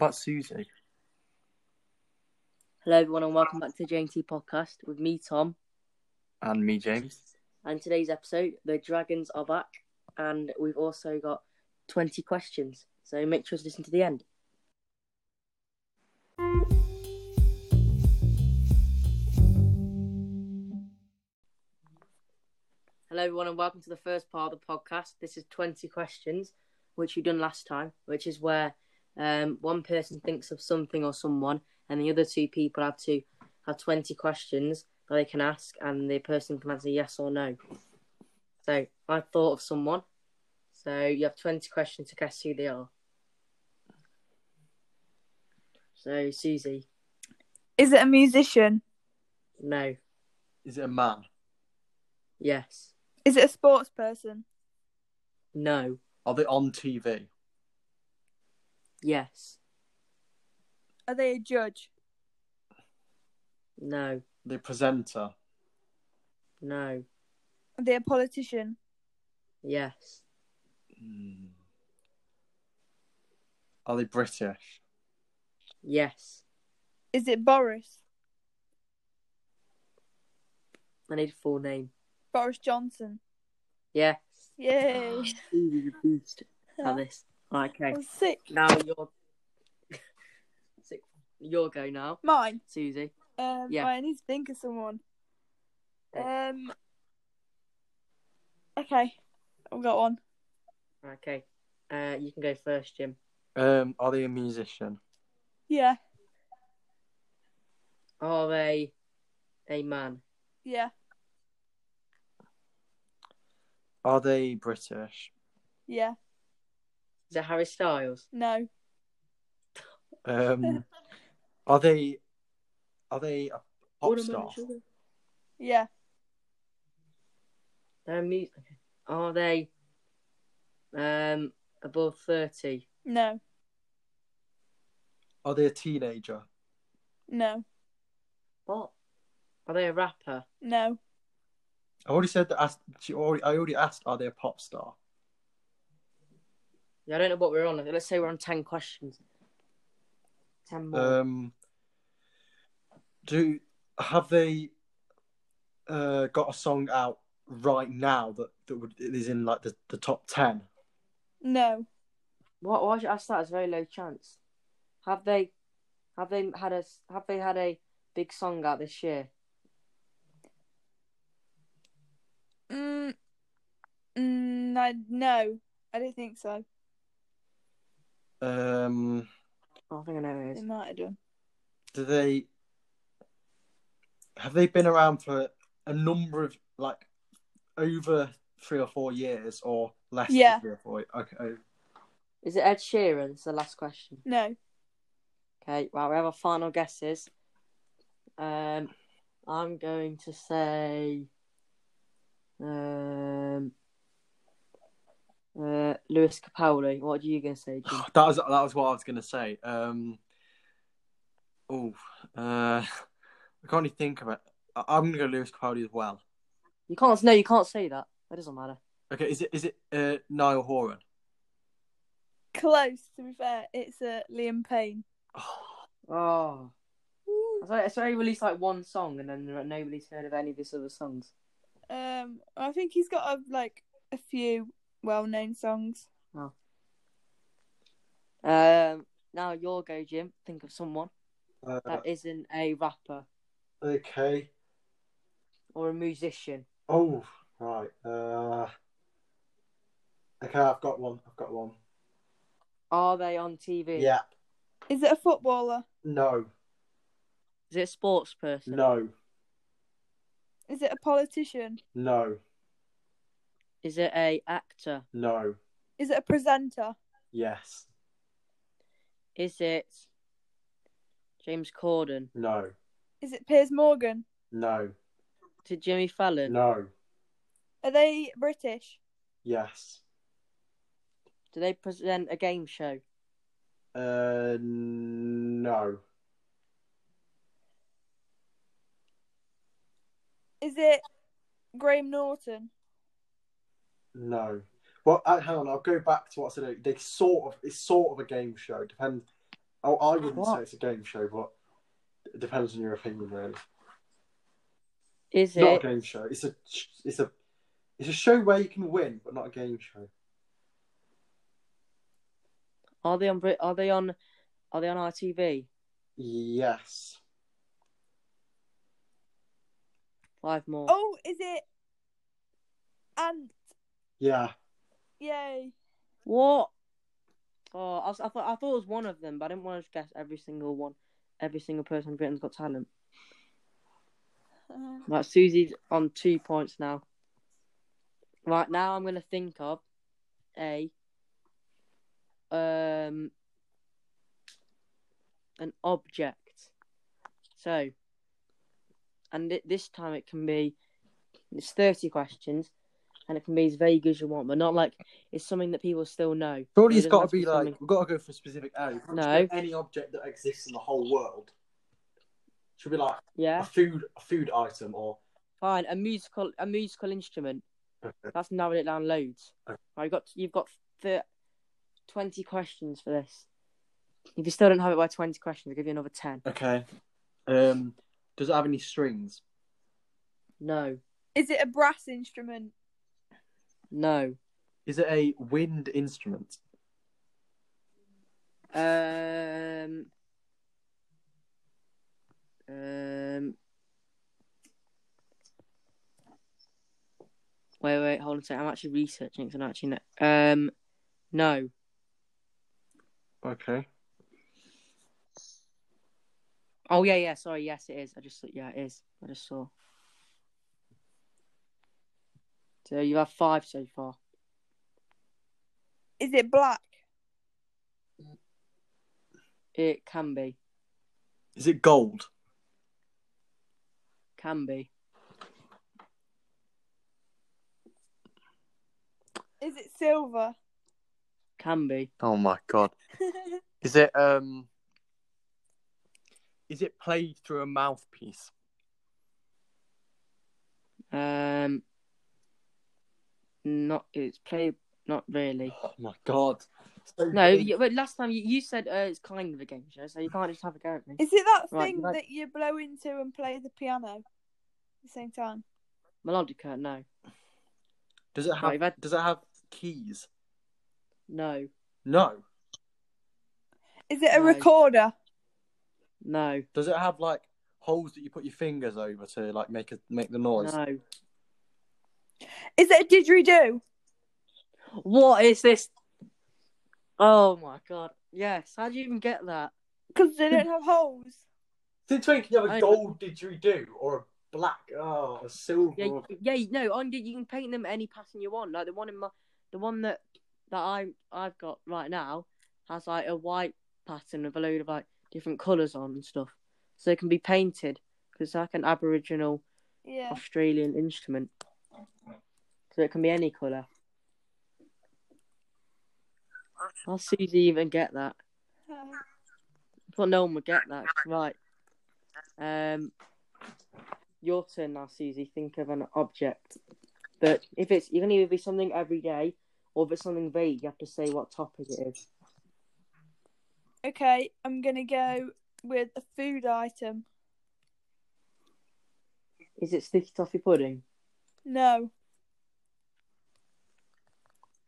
about Susie? Hello, everyone, and welcome back to the JNT podcast with me, Tom. And me, James. And today's episode, the Dragons are back, and we've also got 20 questions, so make sure to listen to the end. Hello, everyone, and welcome to the first part of the podcast. This is 20 questions, which we've done last time, which is where one person thinks of something or someone, and the other two people have to have 20 questions that they can ask, and the person can answer yes or no. So I thought of someone. So you have 20 questions to guess who they are. So, Susie. Is it a musician? No. Is it a man? Yes. Is it a sports person? No. Are they on TV? Yes. Are they a judge? No. The presenter? No. Are they a politician? Yes. Mm. Are they British? Yes. Is it Boris? I need a full name. Boris Johnson. Yes. Yay. Okay. I'm sick. Now you're sick. Your go now. Mine. Susie. Yeah. I need to think of someone. Okay. I've got one. Okay. You can go first, Jim. Are they a musician? Yeah. Are they a man? Yeah. Are they British? Yeah. Is it Harry Styles? No. Are they a pop star? Yeah. They're music. Are they above 30? No. Are they a teenager? No. What? Are they a rapper? No. I already said that. I already asked. Are they a pop star? Yeah, I don't know what we're on. Let's say we're on 10 questions. 10 more. Have they got a song out right now that is in like the top 10? No. What? Why should I ask that? It's a very low chance. Have they had a big song out this year? No, I don't think so. I think I know who it is. They might have done. Have they been around for a number of, like, over 3 or 4 years or less than 3 or 4? Okay. Is it Ed Sheeran? That's the last question. No. Okay, well, we have our final guesses. I'm going to say... Lewis Capaldi. What are you going to say, Jim? That was what I was going to say. I can't even think of it. I'm going to go Lewis Capaldi as well. You can't say that. That doesn't matter. Okay, is it Niall Horan? Close, to be fair. It's Liam Payne. Oh. So he released like one song and then nobody's heard of any of his other songs. I think he's got a few well-known songs. Oh. Now your go, Jim. Think of someone that isn't a rapper. Okay. Or a musician. Oh, right. Okay, I've got one. Are they on TV? Yeah. Is it a footballer? No. Is it a sports person? No. Is it a politician? No. Is it a actor? No. Is it a presenter? Yes. Is it James Corden? No. Is it Piers Morgan? No. Is it Jimmy Fallon? No. Are they British? Yes. Do they present a game show? No. Is it Graeme Norton? No. Well, hang on. I'll go back to what I said earlier. It's sort of a game show. Depends. Oh, I wouldn't say it's a game show, but it depends on your opinion, really. Is it? Not a game show. It's a show where you can win, but not a game show. Are they on ITV? Yes. 5 more. Oh, is it? And. Yeah. Yay! What? Oh, I thought it was one of them, but I didn't want to guess every single one. Every single person in Britain's Got Talent. Right, Susie's on 2 points now. Right, now I'm going to think of an object. So, and this time it can be, it's 30 questions, and it can be as vague as you want, but not like it's something that people still know. Surely it's got to be like, we've got to go for a specific area. No. Any object that exists in the whole world. Should be like a food item or... Fine, a musical instrument. Okay. That's narrowed it down loads. Okay. Right, you've got 20 questions for this. If you still don't have it by 20 questions, I'll give you another 10. Okay. Does it have any strings? No. Is it a brass instrument? No. Is it a wind instrument? Wait, hold on a second. I'm actually researching because I don't actually know. No. Okay. Oh, yeah, sorry. Yes, it is. It is. I just saw. So you have 5 so far. Is it black? It can be. Is it gold? Can be. Is it silver? Can be. Oh my god! Is it played through a mouthpiece? Not. It's played. Not really. Oh my god! So no, but last time you said it's kind of a game show, so you can't just have a go at me. Is it that thing that you blow into and play the piano at the same time? Melodica, no. Does it have? Right, does it have keys? No. No. Is it a recorder? No. Does it have like holes that you put your fingers over to like make the noise? No. Is it a didgeridoo? What is this? Oh my god! Yes, how do you even get that? Because they don't have holes. Did you have a gold didgeridoo or a black, a silver? Yeah, no. You can paint them any pattern you want. Like the one in that I've got right now has like a white pattern with a load of like different colours on and stuff, so it can be painted because it's like an Aboriginal Australian instrument, so it can be any colour. How does Susie even get that? I thought no one would get that. Right. Your turn now, Susie. Think of an object. But if it's, you can either be something every day or if it's something vague, you have to say what topic it is. Okay, I'm going to go with a food item. Is it sticky toffee pudding? No.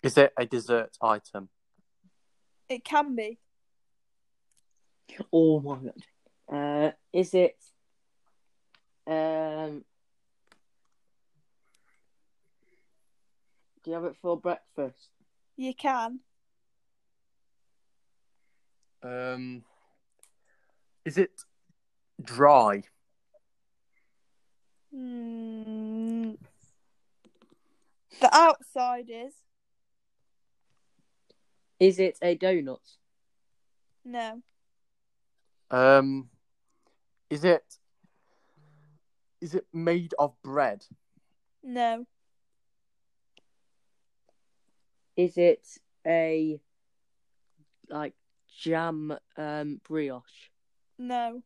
Is it a dessert item? It can be. Oh my god! Is it? Do you have it for breakfast? You can. Is it dry? The outside is. Is it a donut? No. Is it made of bread? No. Is it a like jam brioche? No.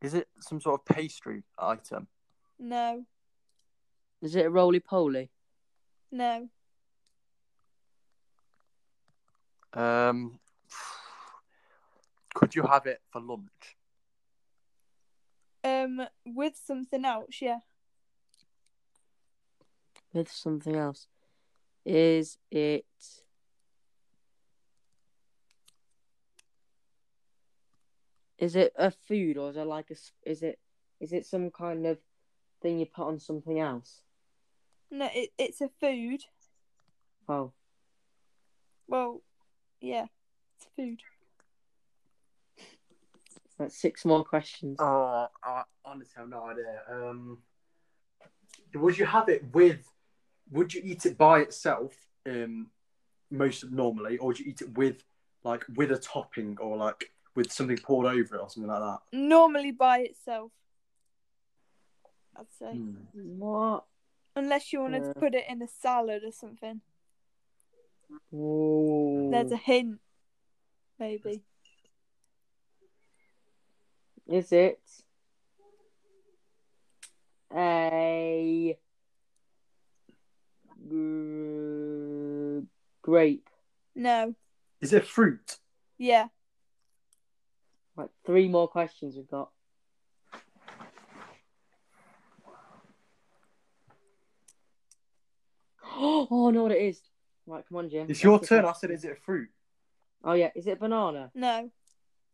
Is it some sort of pastry item? No. Is it a roly-poly? No. Could you have it for lunch? With something else, yeah. With something else. Is it... Is it a food, or is it like a... Is it some kind of thing you put on something else? No, it's a food. Oh. Well, yeah, it's food. That's 6 more questions. Oh, I honestly have no idea. Would you have it with... Would you eat it by itself, most normally, or would you eat it with, like, with a topping, or, like, with something poured over it or something like that? Normally by itself, I'd say. What? Unless you wanted to put it in a salad or something. Ooh. There's a hint, maybe. Is it a grape? No. Is it fruit? Yeah. Like 3 more questions we've got. Oh, I know what it is. Right, come on, Jim. It's your turn. I said, is it a fruit? Oh, yeah. Is it a banana? No.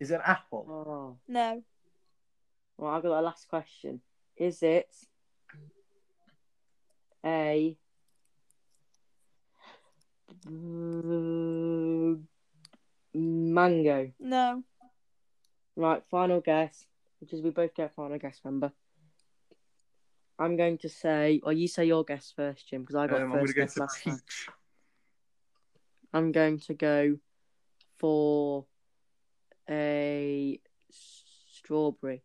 Is it an apple? Oh. No. Well, I've got a last question. Is it a mango? No. Right, final guess. Which is, we both get final guess, remember? I'm going to say... Or you say your guess first, Jim, because I got first guess last time. I'm going to go for a strawberry.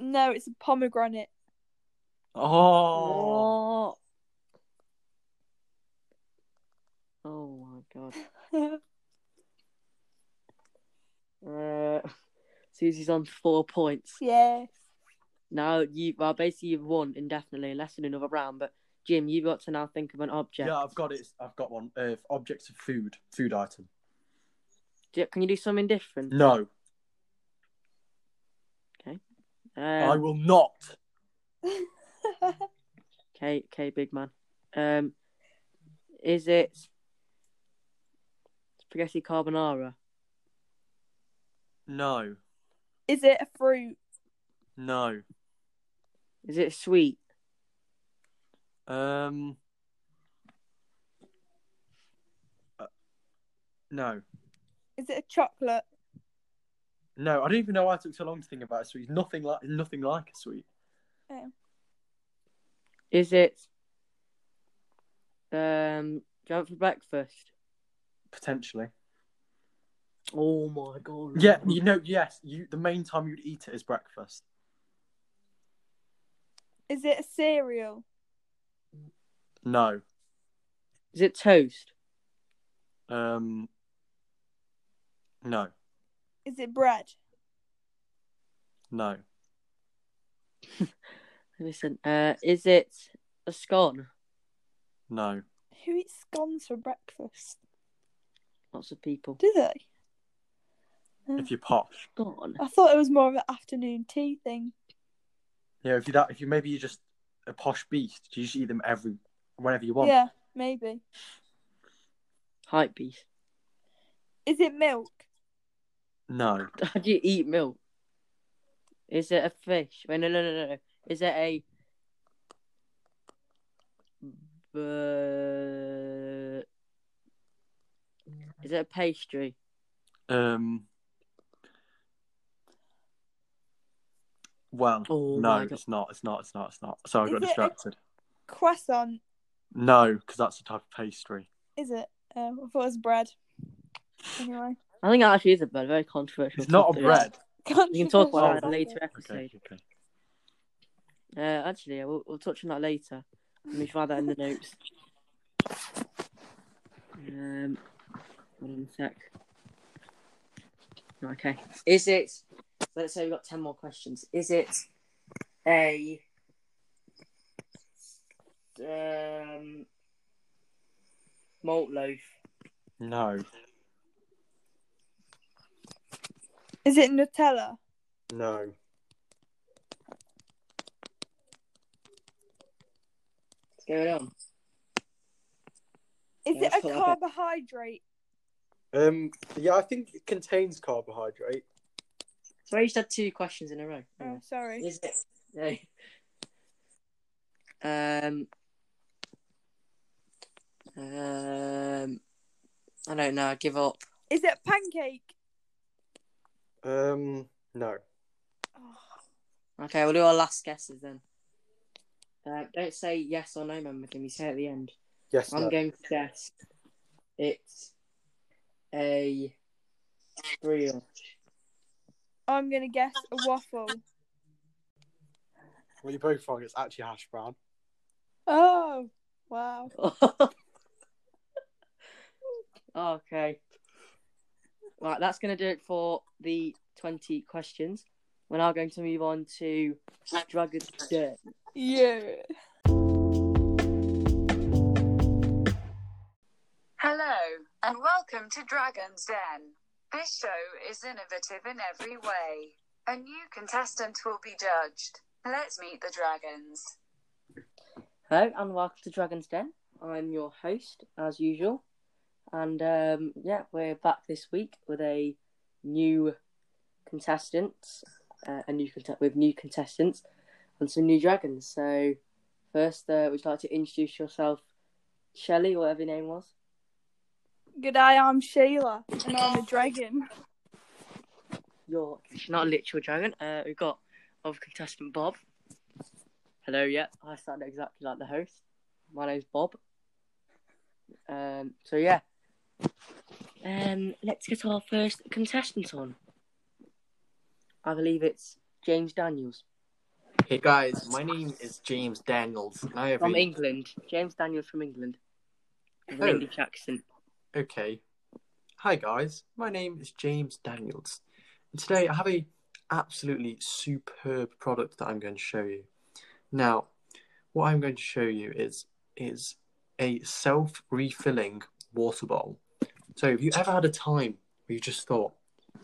No, it's a pomegranate. Oh! Oh, my God. Susie's on 4 points. Yes. Now you've won indefinitely, unless in another round. But Jim, you've got to now think of an object. Yeah, I've got it. I've got one. Objects of food item. Can you do something different? No. Okay. I will not. Okay, big man. Is it spaghetti carbonara? No. Is it a fruit? No. Is it sweet? No. Is it a chocolate? No, I don't even know why I took so long to think about a sweet. Nothing like a sweet. Oh. Is it jump for breakfast? Potentially. Oh my God. Yeah, the main time you'd eat it is breakfast. Is it a cereal? No. Is it toast? No. Is it bread? No. Listen, is it a scone? No. Who eats scones for breakfast? Lots of people. Do they? If you're posh. Scone. I thought it was more of an afternoon tea thing. Yeah, if you're just a posh beast, you just eat them whenever you want. Yeah, maybe. Hype beast. Is it milk? No. How do you eat milk? Is it a fish? Wait, no. Is it a... Is it a pastry? Well, no, it's not. Sorry, I got distracted. Croissant? No, because that's the type of pastry. Is it? I thought it was bread. Anyway. I think it actually is a bread. Very controversial. It's not a bread. We can talk about that in a later episode. Okay. Actually, yeah, we'll touch on that later. Let me try that in the notes. Hold on a sec. Okay. Is it... Let's say we've got 10 more questions. Is it a... malt loaf? No. Is it Nutella? No. What's going on? Is it a carbohydrate? Yeah, I think it contains carbohydrate. So I just had two questions in a row. Oh, sorry. Is it? No. I don't know. I give up. Is it pancake? No. Oh. Okay, we'll do our last guesses then. Don't say yes or no, man. Can we say it at the end? Yes. I'm going to guess it's a brioche. I'm going to guess a waffle. Well, you're both wrong. It's actually hash brown. Oh, wow. Okay. Right, that's going to do it for the 20 questions. We're now going to move on to Dragons Den. Yeah. Hello, and welcome to Dragons Den. This show is innovative in every way. A new contestant will be judged. Let's meet the dragons. Hello, and welcome to Dragons Den. I'm your host, as usual. And, we're back this week with a new contestant, with new contestants and some new dragons. So, first, would you like to introduce yourself, Shelley, whatever your name was? Good day, I'm Sheila, and I'm a dragon. You're not a literal dragon. We've got our contestant, Bob. Hello, yeah, I sound exactly like the host. My name's Bob. Let's get our first contestant on. I believe it's James Daniels. Hey guys, my name is James Daniels. From England. James Daniels from England. With an English accent. Okay. Hi guys, my name is James Daniels. And today I have a absolutely superb product that I'm going to show you. Now, what I'm going to show you is a self-refilling water bottle. So have you ever had a time where you just thought,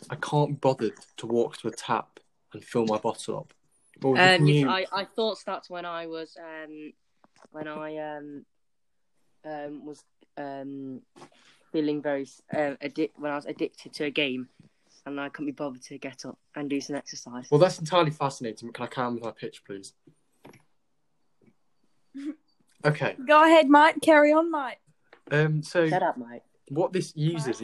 I can't be bothered to walk to a tap and fill my bottle up? I thought that's when I was feeling very when I was addicted to a game and I couldn't be bothered to get up and do some exercise. Well, that's entirely fascinating. Can I calm with my pitch, please? Okay. Go ahead, Mike. Carry on, Mike. Shut up, Mike. What this uses,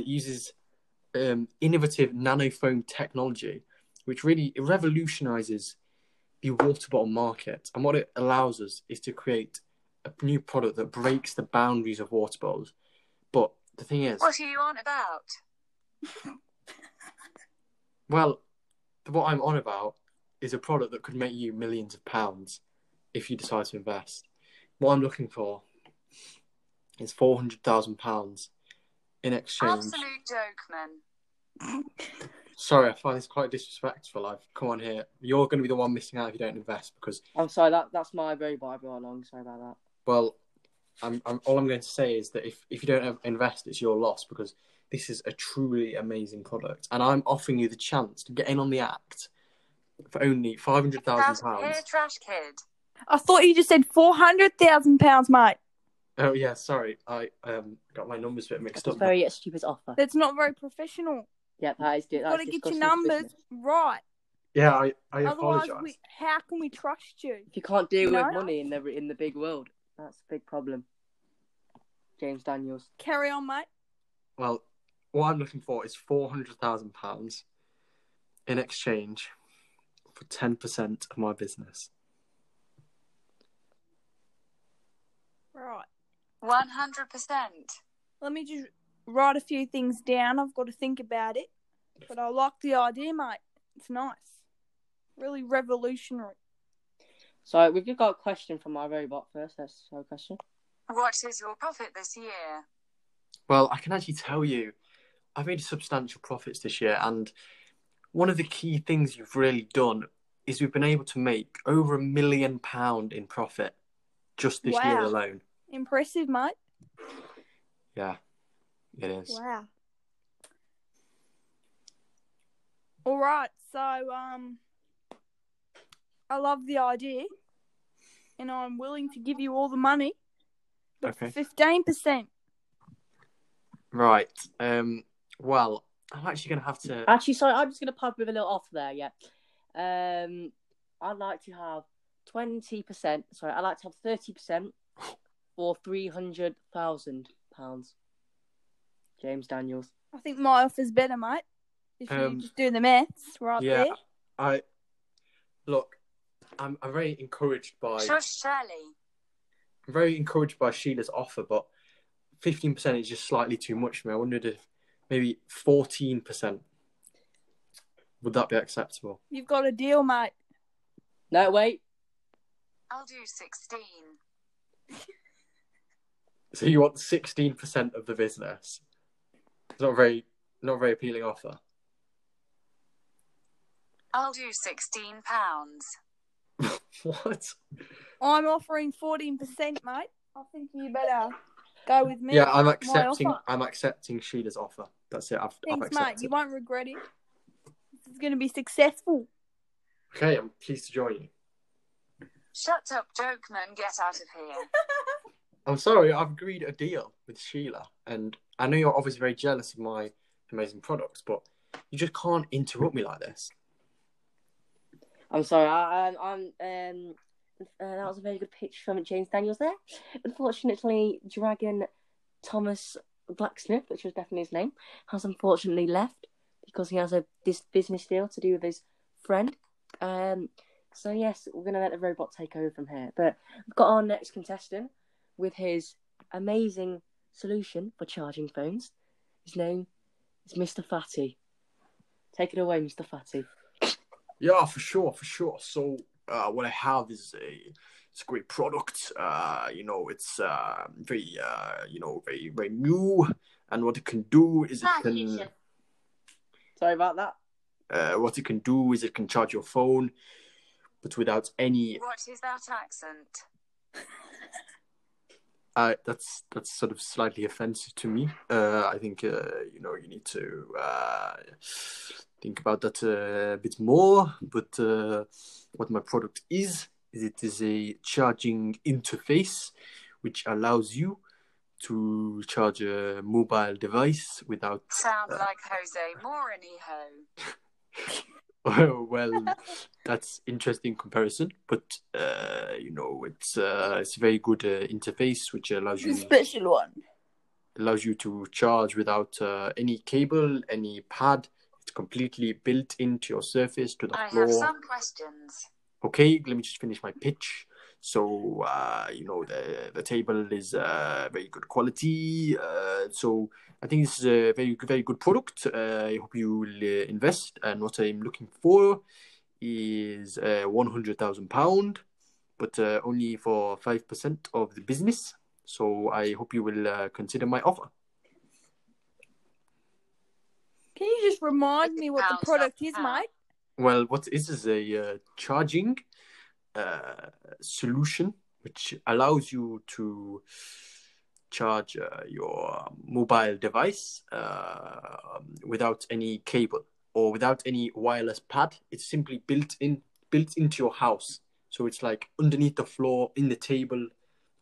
innovative nanofoam technology, which really revolutionises the water bottle market. And what it allows us is to create a new product that breaks the boundaries of water bottles. But the thing is... What are you on about? Well, what I'm on about is a product that could make you millions of pounds if you decide to invest. What I'm looking for is £400,000 in exchange. Absolute joke, man. Sorry, I find this quite disrespectful. I've come on here. You're going to be the one missing out if you don't invest because... I'm sorry, that's my very Bible along. Sorry about that. Well, all I'm going to say is that if you don't invest, it's your loss because this is a truly amazing product. And I'm offering you the chance to get in on the act for only £500,000. Hey, trash kid. I thought you just said £400,000, Mike. Oh, yeah, sorry. I got my numbers a bit mixed up. That's a very stupid offer. That's not very professional. Yeah, that is good. You've got to get your numbers right. Yeah, I apologise. Otherwise, how can we trust you? If you can't deal with money in the big world, that's a big problem. James Daniels. Carry on, mate. Well, what I'm looking for is £400,000 in exchange for 10% of my business. Right. 100%. Let me just write a few things down. I've got to think about it. But I like the idea, mate. It's nice. Really revolutionary. So we've got a question from our robot first. That's our question. What is your profit this year? Well, I can actually tell you, I've made substantial profits this year. And one of the key things you've really done is we've been able to make over £1 million in profit just this year alone. Impressive, mate. Yeah, it is. Wow. All right, so I love the idea, and I'm willing to give you all the money, but okay. 15%. Right. Well, I'm actually going to have to... Actually, sorry, I'm just going to pop with a little offer there, yeah. I'd like to have 20%. Sorry, I'd like to have 30% for £300,000. James Daniels. I think my offer's better, mate. If you just do the maths right there. I'm very encouraged by... I'm very encouraged by Sheila's offer, but 15% is just slightly too much for me. I wondered if maybe 14%. Would that be acceptable? You've got a deal, mate. No, wait. I'll do 16. So you want 16% of the business? It's not a very appealing offer. I'll do £16. What? I'm offering 14%, mate. I think you better go with me. Yeah, I'm accepting Sheila's offer. That's it. Thanks, mate. You won't regret it. This is going to be successful. Okay, I'm pleased to join you. Shut up, joke man. Get out of here. I'm sorry. I've agreed a deal with Sheila, and I know you're obviously very jealous of my amazing products, but you just can't interrupt me like this. I'm sorry. That was a very good pitch from James Daniels there. Unfortunately, Dragon Thomas Blacksmith, which was definitely his name, has unfortunately left because he has this business deal to do with his friend. So yes, we're going to let the robot take over from here. But we've got our next contestant with his amazing solution for charging phones. His name is Mr. Fatty. Take it away, Mr. Fatty. Yeah, for sure. So what I have is it's a great product. It's very very very new, and what it can do is Sorry about that. What it can do is it can charge your phone, but without any. What is that accent? That's sort of slightly offensive to me. I think you need to think about that a bit more. But what my product is it is a charging interface which allows you to charge a mobile device without. Sound like Jose Mourinho. Well, that's interesting comparison, but it's a very good interface which allows you to charge without any cable, any pad. It's completely built into your surface to the floor. I have some questions. Okay, let me just finish my pitch. So the table is very good quality. So I think this is a very very good product. I hope you will invest. And what I'm looking for is £100,000, but only for 5% of the business. So I hope you will consider my offer. Can you just remind me what the product is, mate? Well, what it is a charging solution which allows you to charge your mobile device without any cable or without any wireless pad. It's simply built into your house, so it's like underneath the floor, in the table,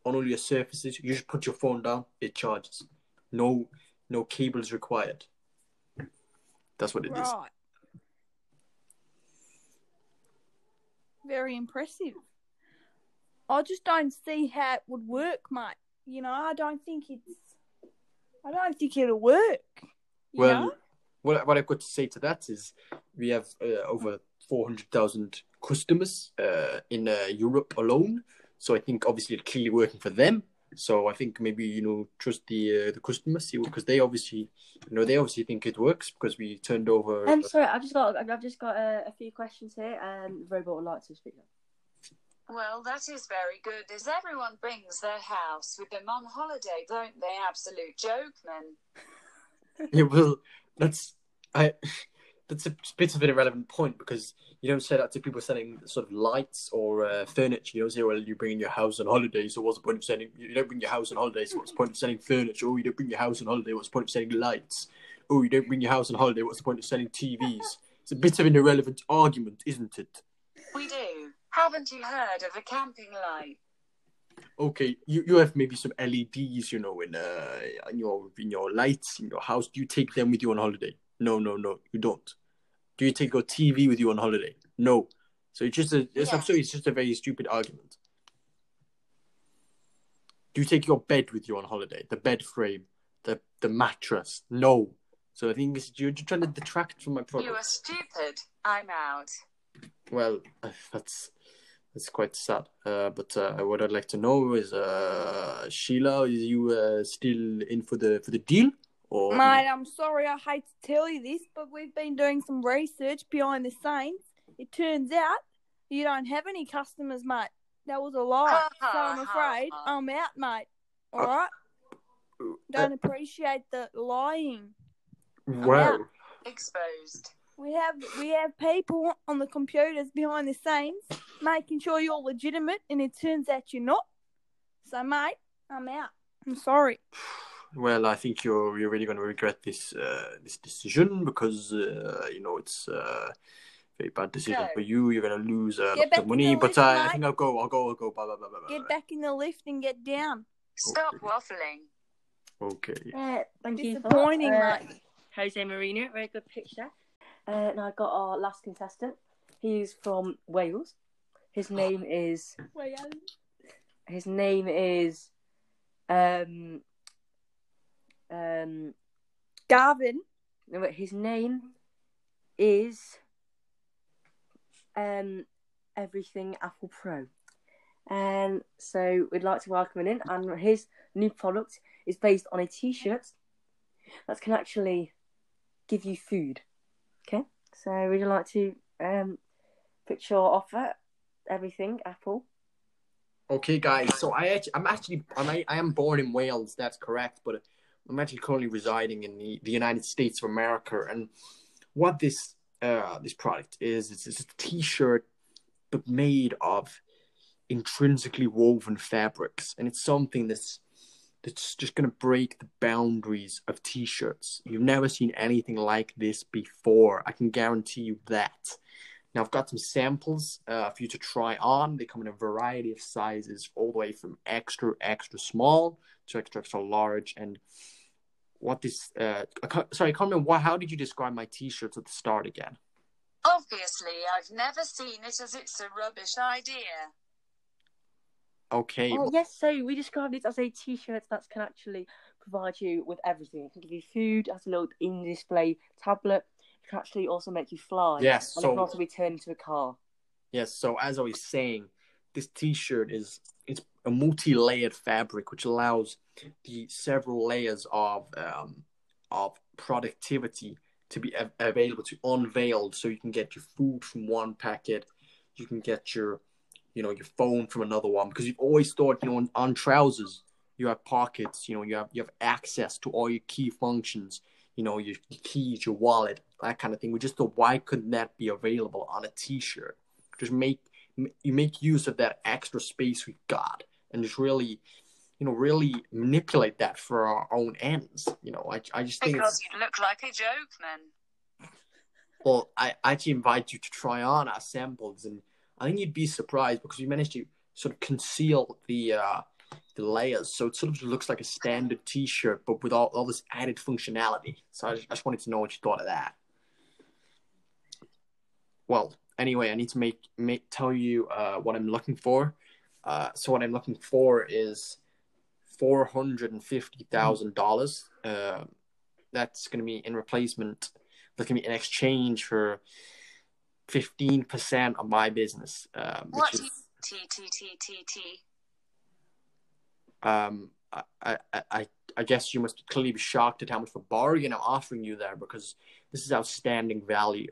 on all your surfaces. You just put your phone down, it charges. No cables required. That's what it is. Very impressive. I just don't see how it would work, mate. I don't think it'll work. What I've got to say to that is we have over 400,000 customers in Europe alone. So I think obviously it's clearly working for them. So I think maybe trust the customers, because they obviously think it works because we turned over. I'm sorry, I've just got a few questions here. The robot would like to speak up. Well, that is very good, as everyone brings their house with them on holiday, don't they? Absolute joke, man. Yeah, well, that's a bit of an irrelevant point, because you don't say that to people selling sort of lights or furniture. You don't say, well, you bring in your house on holiday, so what's the point of selling... You don't bring your house on holiday, so what's the point of selling furniture? Oh, you don't bring your house on holiday, what's the point of selling lights? Oh, you don't bring your house on holiday, what's the point of selling TVs? It's a bit of an irrelevant argument, isn't it? We do. Haven't you heard of a camping light? Okay, you have maybe some LEDs, you know, in your lights in your house. Do you take them with you on holiday? No, you don't. Do you take your TV with you on holiday? No. So it's just it's just a very stupid argument. Do you take your bed with you on holiday? The bed frame, the mattress? No. So I think you're trying to detract from my product. You are stupid. I'm out. Well, that's quite sad. But what I'd like to know is, Sheila, is you still in for the deal? Or... Mate, I'm sorry. I hate to tell you this, but we've been doing some research behind the scenes. It turns out you don't have any customers, mate. That was a lie. So I'm afraid I'm out, mate. All right? Don't appreciate the lying. Wow. Exposed. We have people on the computers behind the scenes making sure you're legitimate, and it turns out you're not. So, mate, I'm out. I'm sorry. Well, I think you're really going to regret this decision because it's very bad decision for you. You're going to lose lots of money, but I think I'll go. Blah, blah, blah. Get back in the lift and get down. Stop waffling. Okay. Thank you. Disappointing, mate. Jose Mourinho, very good picture. And I got our last contestant. He's from Wales. His name is Wales. His name is Gavin. No, but his name is Everything Apple Pro. And so we'd like to welcome him in. And his new product is based on a T-shirt that can actually give you food. Okay, so would you like to put your offer, Everything Apple? Okay, guys. So I am born in Wales. That's correct, but I'm actually currently residing in the United States of America. And what this product is, it's a T-shirt, but made of intrinsically woven fabrics, and it's something that's just going to break the boundaries of T-shirts. You've never seen anything like this before. I can guarantee you that. Now, I've got some samples for you to try on. They come in a variety of sizes, all the way from extra, extra small to extra, extra large. And what this... I can't remember. How did you describe my T-shirts at the start again? Obviously, I've never seen it as it's a rubbish idea. Okay. Oh, yes, so we described it as a T-shirt that can actually provide you with everything. It can give you food, it has a little in-display tablet. It can actually also make you fly. Yes. And it can also be turned into a car. Yes, so as I was saying, this T-shirt is a multi-layered fabric, which allows the several layers of productivity to be available to unveiled. So you can get your food from one packet, you can get your phone from another one, because you've always thought, on trousers, you have pockets, you have access to all your key functions, your keys, your wallet, that kind of thing. We just thought, why couldn't that be available on a T-shirt? Just make use of that extra space we've got and just really manipulate that for our own ends. I just think because you look like a joke, man. Well, I actually invite you to try on our samples, and I think you'd be surprised because we managed to sort of conceal the layers. So it sort of looks like a standard T-shirt, but with all this added functionality. So I just wanted to know what you thought of that. Well, anyway, I need to tell you what I'm looking for. So what I'm looking for is $450,000. That's going to be in replacement. That's going to be in exchange for 15% of my business. What is T? I guess you must clearly be shocked at how much of a bargain I'm offering you there, because this is outstanding value.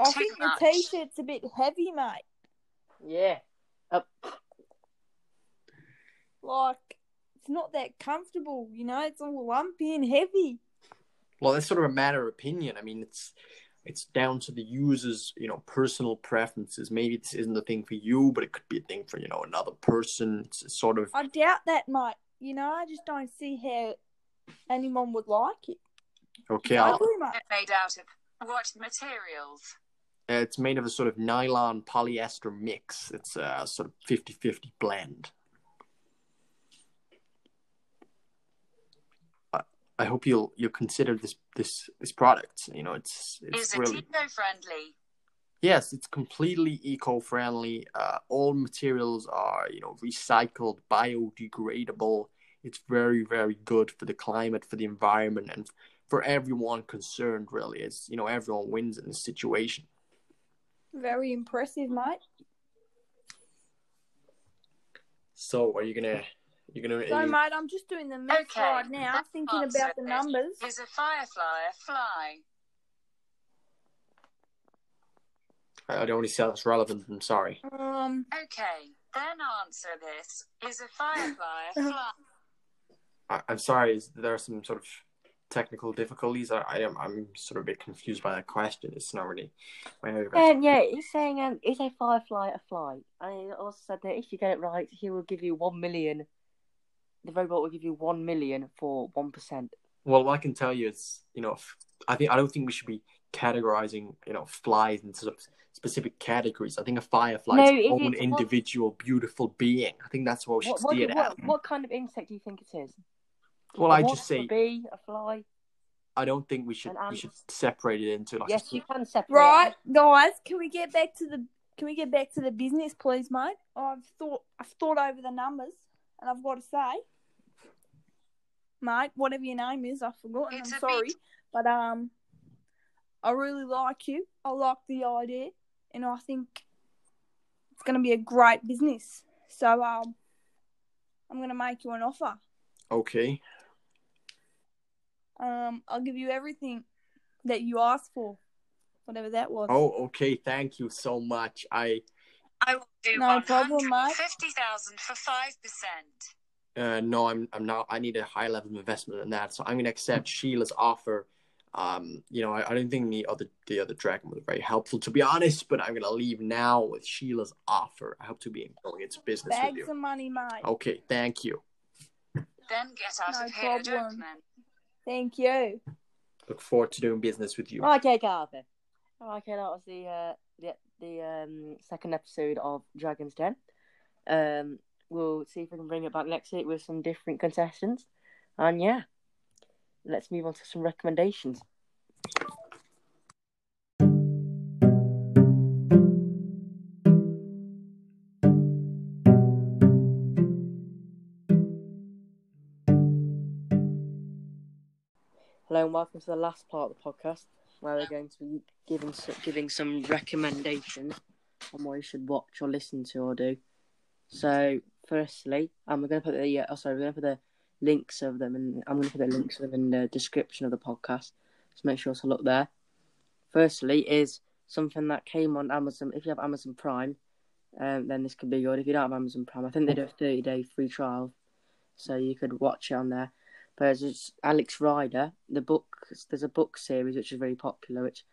I think the T-shirt's a bit heavy, mate. Yeah. Like, it's not that comfortable, it's all lumpy and heavy. Well, that's sort of a matter of opinion. I mean, it's down to the user's, personal preferences. Maybe this isn't a thing for you, but it could be a thing for, another person. It's sort of... I doubt that, mate. I just don't see how anyone would like it. Okay, I'll... Made out of what materials? It's made of a sort of nylon polyester mix. It's a sort of 50-50 blend. I hope you'll consider this product. You know, it's Is really... it eco-friendly? Yes, it's completely eco-friendly. All materials are, you know, recycled, biodegradable. It's very, very good for the climate, for the environment, and for everyone concerned, really. It's, you know, everyone wins in this situation. Very impressive, mate. So, are you gonna? So, mate, I'm just doing the math right now, that's thinking about the numbers. Is a firefly a fly? I don't really see how that's relevant. I'm sorry. Okay, then answer this: is a firefly a fly? I'm sorry. There are some sort of technical difficulties. I'm sort of a bit confused by that question. It's not really. Yeah, he's saying, "Is a firefly a fly?" And he also said that if you get it right, he will give you 1 million. The robot will give you 1 million for 1%. Well, what I can tell you is, you know, I don't think we should be categorizing, you know, flies into sort of specific categories. I think a firefly is its own individual, beautiful being. I think that's what we should see it at. What kind of insect do you think it is? Well, I just say a bee, a fly. I don't think we should separate it into. Like, yes, you can separate. Right, guys, can we get back to the business, please, mate? I've thought over the numbers, and I've got to say, mate, whatever your name is, I've forgotten. I'm sorry, but I really like you. I like the idea, and I think it's going to be a great business. So, I'm going to make you an offer. Okay. I'll give you everything that you asked for, whatever that was. Oh, okay. Thank you so much. I will do 150,000 for 5%. No, I'm not. I need a high level of investment in that, so I'm gonna accept Sheila's offer. You know, I don't think the other dragon was very helpful, to be honest. But I'm gonna leave now with Sheila's offer. I hope to be going into business with you. Bags of money, mate. Okay, thank you. Then get out of here, gentlemen. Thank you. Look forward to doing business with you. Okay, Garvin. Okay, that was the second episode of Dragons Den. We'll see if we can bring it back next week with some different contestants. And yeah, let's move on to some recommendations. Hello and welcome to the last part of the podcast, where we're going to be giving some recommendations on what you should watch or listen to or do. So, firstly, we're going to put the links of them, and I'm going to put the links of them in the description of the podcast. So make sure to look there. Firstly, is something that came on Amazon. If you have Amazon Prime, then this could be good. If you don't have Amazon Prime, I think they do a 30-day free trial, so you could watch it on there. But it's Alex Rider, the book. There's a book series which is very popular, which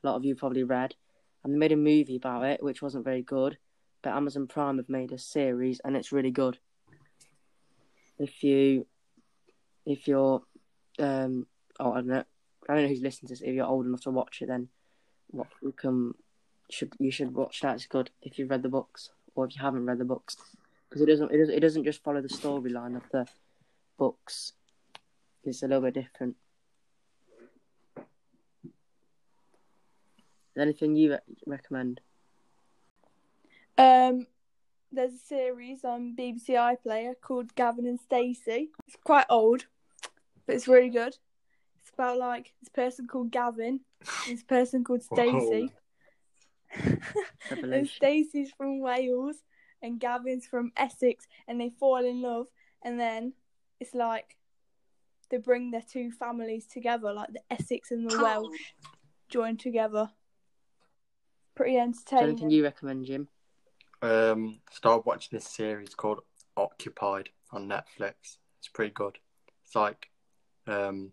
a lot of you probably read. And they made a movie about it, which wasn't very good. But Amazon Prime have made a series, and it's really good. I don't know who's listening to this. If you're old enough to watch it, then you should watch that. It's good if you've read the books, or if you haven't read the books, because it doesn't just follow the storyline of the books. It's a little bit different. Anything you recommend? There's a series on BBC iPlayer called Gavin and Stacey. It's quite old, but it's really good. It's about, like, this person called Gavin, and this person called Stacey. And Stacey's from Wales, and Gavin's from Essex, and they fall in love, and then it's like, they bring their two families together, like the Essex and the Welsh joined together. Pretty entertaining. Anything you recommend, Jim? Start watching this series called Occupied on Netflix. It's pretty good. It's like, I don't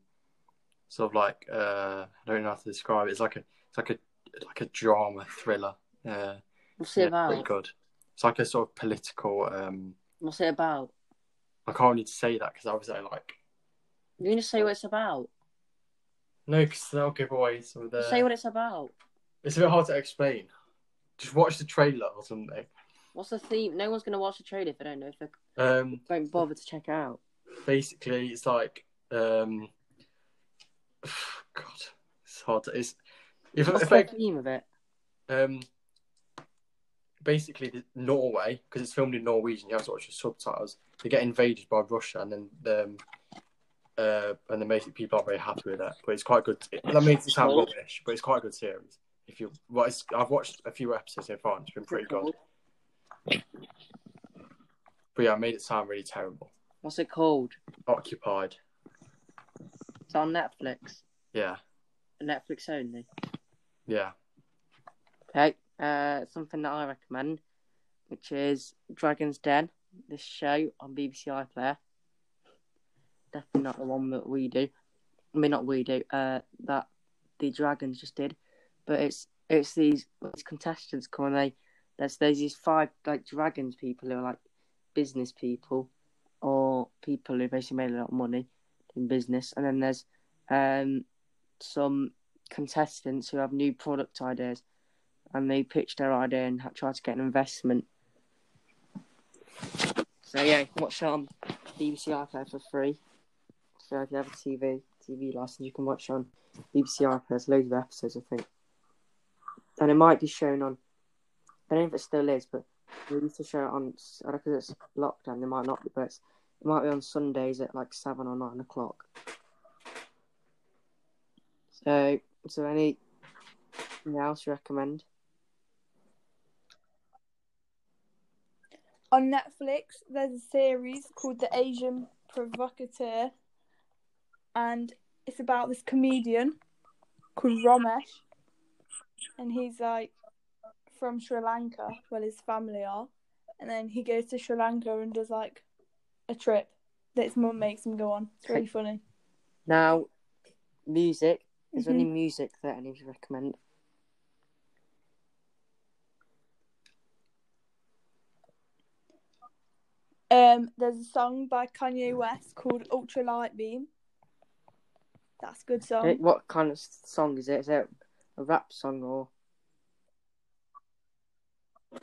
know how to describe it. It's like a drama thriller. What's it about? Pretty good. It's like a sort of political. What's it about? I can't really say that because I was like. You can just say what it's about. No, because they'll give away some of the... Say what it's about. It's a bit hard to explain. Just watch the trailer or something. What's the theme? No one's going to watch the trailer if they don't know. If they don't bother to check out. Basically, it's like... God, it's hard to... What's the theme of it? Basically, Norway, because it's filmed in Norwegian, you have to watch the subtitles. They get invaded by Russia, and then... and the basic people aren't very happy with that, but it's quite good. That makes it sound rubbish, but it's quite a good series. I've watched a few episodes so far, and it's been pretty good. But yeah, I made it sound really terrible. What's it called? Occupied. It's on Netflix. Yeah. Netflix only. Yeah. Okay. Something that I recommend, which is Dragons Den. This show on BBC iPlayer. Definitely not the one that we do. I mean, not we do. That the Dragons just did, but it's these contestants come and there's these five like Dragons people who are like business people or people who basically made a lot of money in business, and then there's some contestants who have new product ideas, and they pitch their idea and try to get an investment. So yeah, watch that on BBC iPlayer for free. So if you have a TV license, you can watch on BBC iPlayer. There's loads of episodes, I think. And it might be shown on... I don't know if it still is, but we used to show it on... I don't know if it's lockdown, it might not be, but it might be on Sundays at like 7 or 9 o'clock. So anything else you recommend? On Netflix, there's a series called The Asian Provocateur, and it's about this comedian called Ramesh, and he's like from Sri Lanka, well, his family are, and then he goes to Sri Lanka and does like a trip that his mum makes him go on. It's really funny. Now, music. There's only music that I need to recommend. There's a song by Kanye West called Ultralight Beam. That's a good song. What kind of song is it? Is it a rap song or?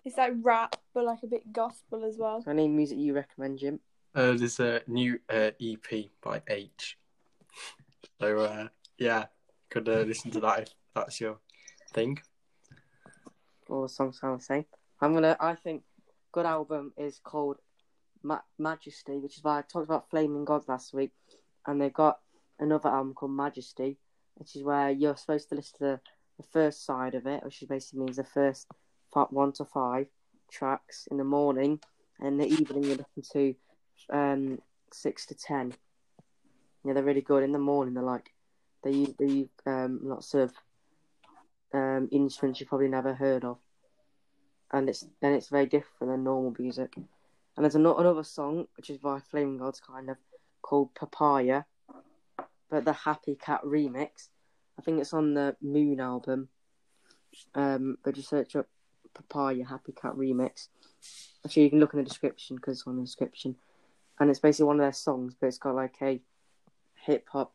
It's like rap, but like a bit gospel as well. So any music you recommend, Jim? There's a new EP by Aitch. So yeah, could listen to that if that's your thing. All the songs sound the same. I think good album is called Majesty, which is why I talked about Flamingods last week, and they've got another album called Majesty, which is where you're supposed to listen to the first side of it, which basically means the first 1 to 5 tracks in the morning, and in the evening you listen to 6 to 10. Yeah, they're really good. In the morning, they're like they use lots of instruments you probably never heard of, and it's very different than normal music. And there's another song, which is by Flamingods, kind of, called Papaya, but the Happy Cat remix. I think it's on the Moon album. But just search up Papaya Happy Cat remix. Actually, you can look in the description, because it's on the description. And it's basically one of their songs, but it's got like a hip-hop...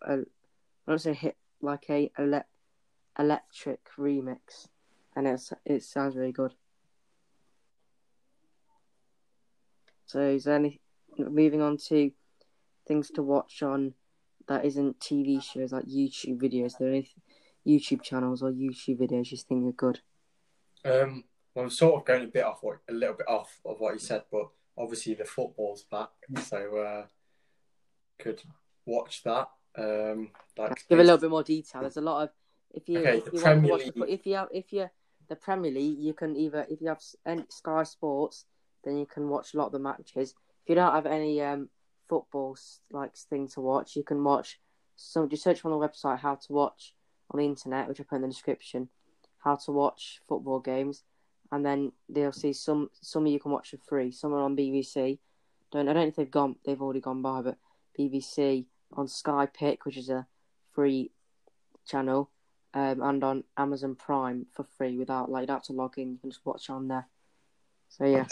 electric remix. And it sounds really good. So moving on to things to watch on that isn't TV shows, like YouTube videos. There are YouTube channels or YouTube videos you think are good. Well, I'm sort of going a little bit off of what you said, but obviously the football's back, so could watch that. Give a little bit more detail. There's a lot of if you have the Premier League, you can either if you have any Sky Sports. Then you can watch a lot of the matches. If you don't have any football like thing to watch, you can watch some. Just search on the website how to watch on the internet, which I put in the description. How to watch football games, and then they'll see some you can watch for free. Some are on BBC. I don't think they've gone. They've already gone by, but BBC on Sky Pick, which is a free channel, and on Amazon Prime for free without like you don't have to log in. You can just watch on there. So, yeah.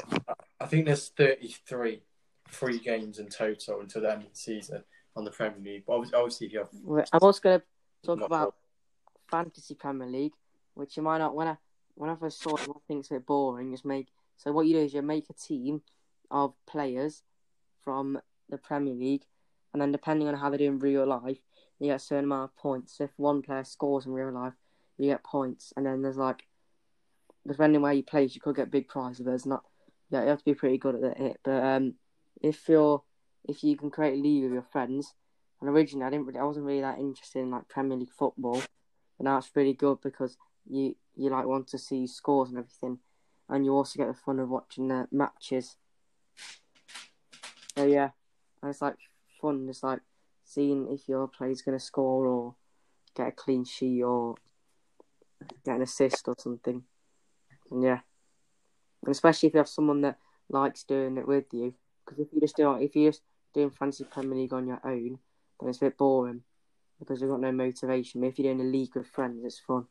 I think there's 33 free games in total until the end of the season on the Premier League. But obviously, if you have... I'm also going to Talk about Fantasy Premier League, which you might not. When I first saw it, I think it's a bit boring. So what you do is you make a team of players from the Premier League, and then depending on how they do in real life, you get a certain amount of points. So if one player scores in real life, you get points, and then there's like, depending where you place, you could get big prizes. There's not, yeah, you have to be pretty good at it. But if you can create a league with your friends, and originally I wasn't really that interested in like Premier League football, but now it's really good because you like want to see scores and everything, and you also get the fun of watching the matches. So yeah, and it's like fun, just like seeing if your player's gonna score or get a clean sheet or get an assist or something. And yeah, and especially if you have someone that likes doing it with you, because if you're just doing Fantasy Premier League on your own, then it's a bit boring because you've got no motivation. But if you're doing a league with friends, it's fun,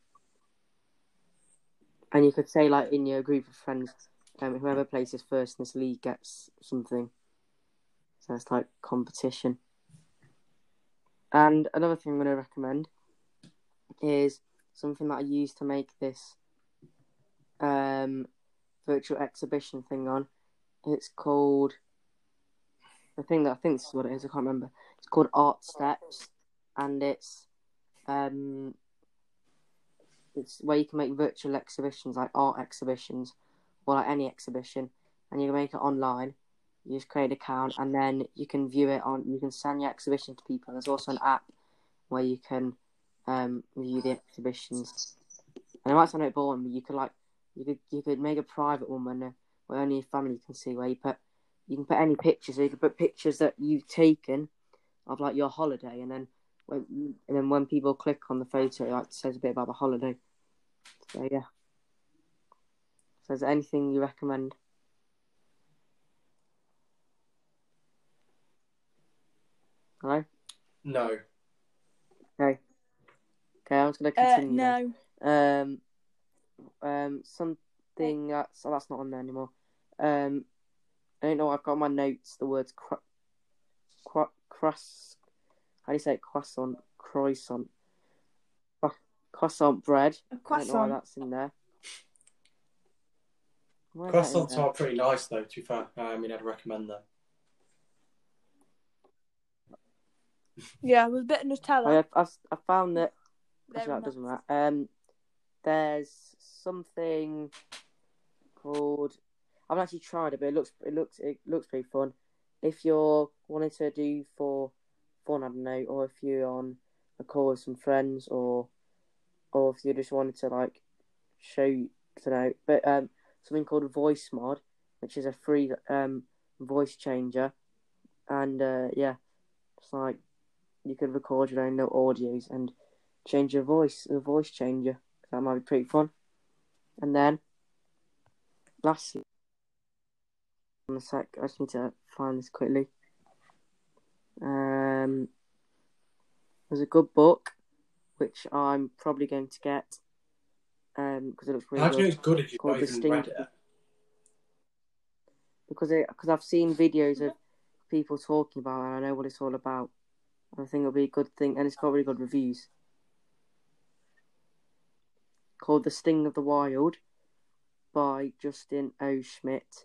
and you could say like in your group of friends, whoever places first in this league gets something. So it's like competition. And another thing I'm going to recommend is something that I used to make this virtual exhibition thing on. It's called, I think this is what it is, I can't remember. It's called Artsteps, and it's where you can make virtual exhibitions, like art exhibitions, or like any exhibition, and you can make it online. You just create an account, and then you can view it on. You can send your exhibition to people. There's also an app where you can view the exhibitions. And it might sound a bit boring, but you could make a private one where only your family can see. Where you can put any pictures. So you can put pictures that you've taken of like your holiday, and then when people click on the photo, it like says a bit about the holiday. So yeah. So is there anything you recommend? Hello? No. Okay, I was going to continue. No. Something that's not on there anymore. I don't know. I've got my notes. The words how do you say it? Croissant bread. Croissant. I don't know why that's in there. Croissants are pretty nice, though. To be fair, I'd recommend that. Yeah, with a bit of Nutella. I found that. Actually, that doesn't matter. There's something called. I've actually tried it, but it looks pretty fun. If you're wanting to do for fun, I don't know, or if you're on a call with some friends, or if you just wanted to like show, you know, but something called Voice Mod, which is a free voice changer, and it's like. You could record your own little audios and change your voice, the voice changer. That might be pretty fun. And then, lastly, in a sec, I just need to find this quickly. There's a good book, which I'm probably going to get because it looks really good. How do you know it's good if you've not even read it? Because I've seen videos of people talking about it and I know what it's all about. I think it'll be a good thing, and it's got really good reviews. Called The Sting of the Wild by Justin O. Schmidt,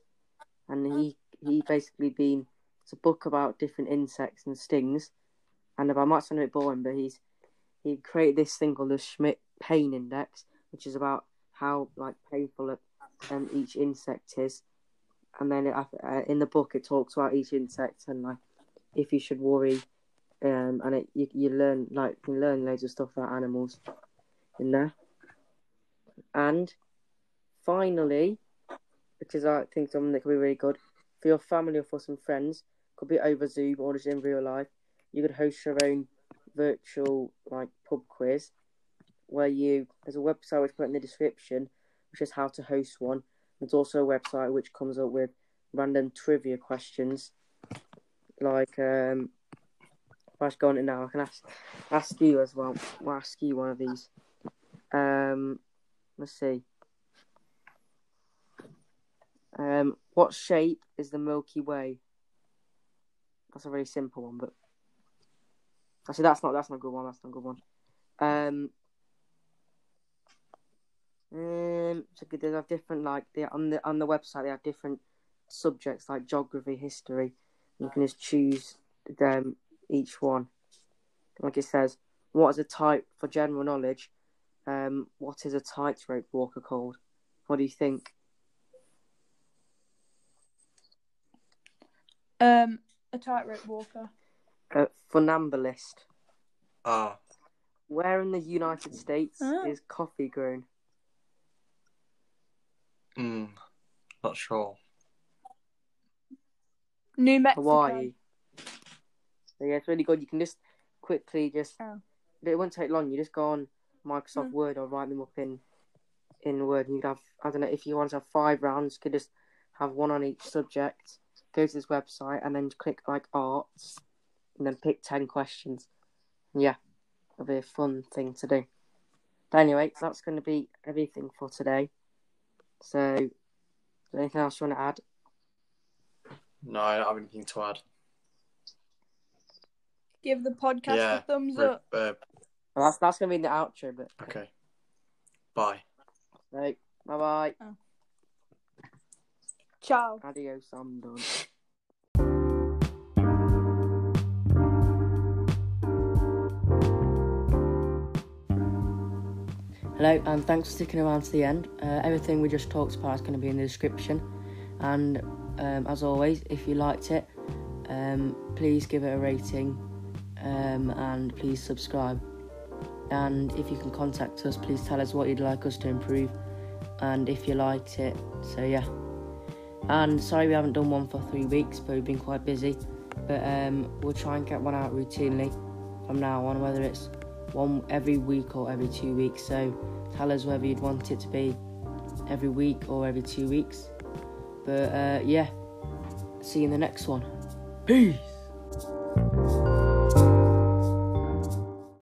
and he basically been. It's a book about different insects and stings, and I might sound a bit boring, but he created this thing called the Schmidt Pain Index, which is about how like painful each insect is, and then in the book it talks about each insect and like if you should worry. And you can learn loads of stuff about animals in there. And finally, which is I think something that could be really good for your family or for some friends, could be over Zoom or just in real life. You could host your own virtual like pub quiz, there's a website which I put in the description, which is how to host one. There's also a website which comes up with random trivia questions, like I should go on it now. I can ask you as well. I'll ask you one of these. Let's see. What shape is the Milky Way? That's a very simple one, but actually that's not a good one. So they have different, like, on the website they have different subjects like geography, history. You can just choose them each one. Like it says, what is a type for general knowledge? What is a tightrope walker called? What do you think? A tightrope walker. A funambulist. Ah. Where in the United States is coffee grown? Not sure. New Mexico. Hawaii. So yeah, it's really good. You can just quickly it won't take long. You just go on Microsoft Word or write them up in Word. And you'd have, I don't know, if you want to have 5 rounds, you could just have one on each subject. Go to this website and then click like arts and then pick 10 questions. Yeah, it'll be a fun thing to do. But anyway, so that's going to be everything for today. So, is there anything else you want to add? No, I don't have anything to add. Give the podcast a thumbs up. Well, that's going to be in the outro, but... Okay. Bye. So, bye-bye. Oh. Ciao. Adios, I'm done. Hello, and thanks for sticking around to the end. Everything we just talked about is going to be in the description. And as always, if you liked it, please give it a rating and please subscribe. And if you can contact us, please tell us what you'd like us to improve and if you liked it. So, yeah. And sorry we haven't done one for 3 weeks, but we've been quite busy. But we'll try and get one out routinely from now on, whether it's one every week or every 2 weeks. So tell us whether you'd want it to be every week or every 2 weeks. But yeah, see you in the next one. Peace.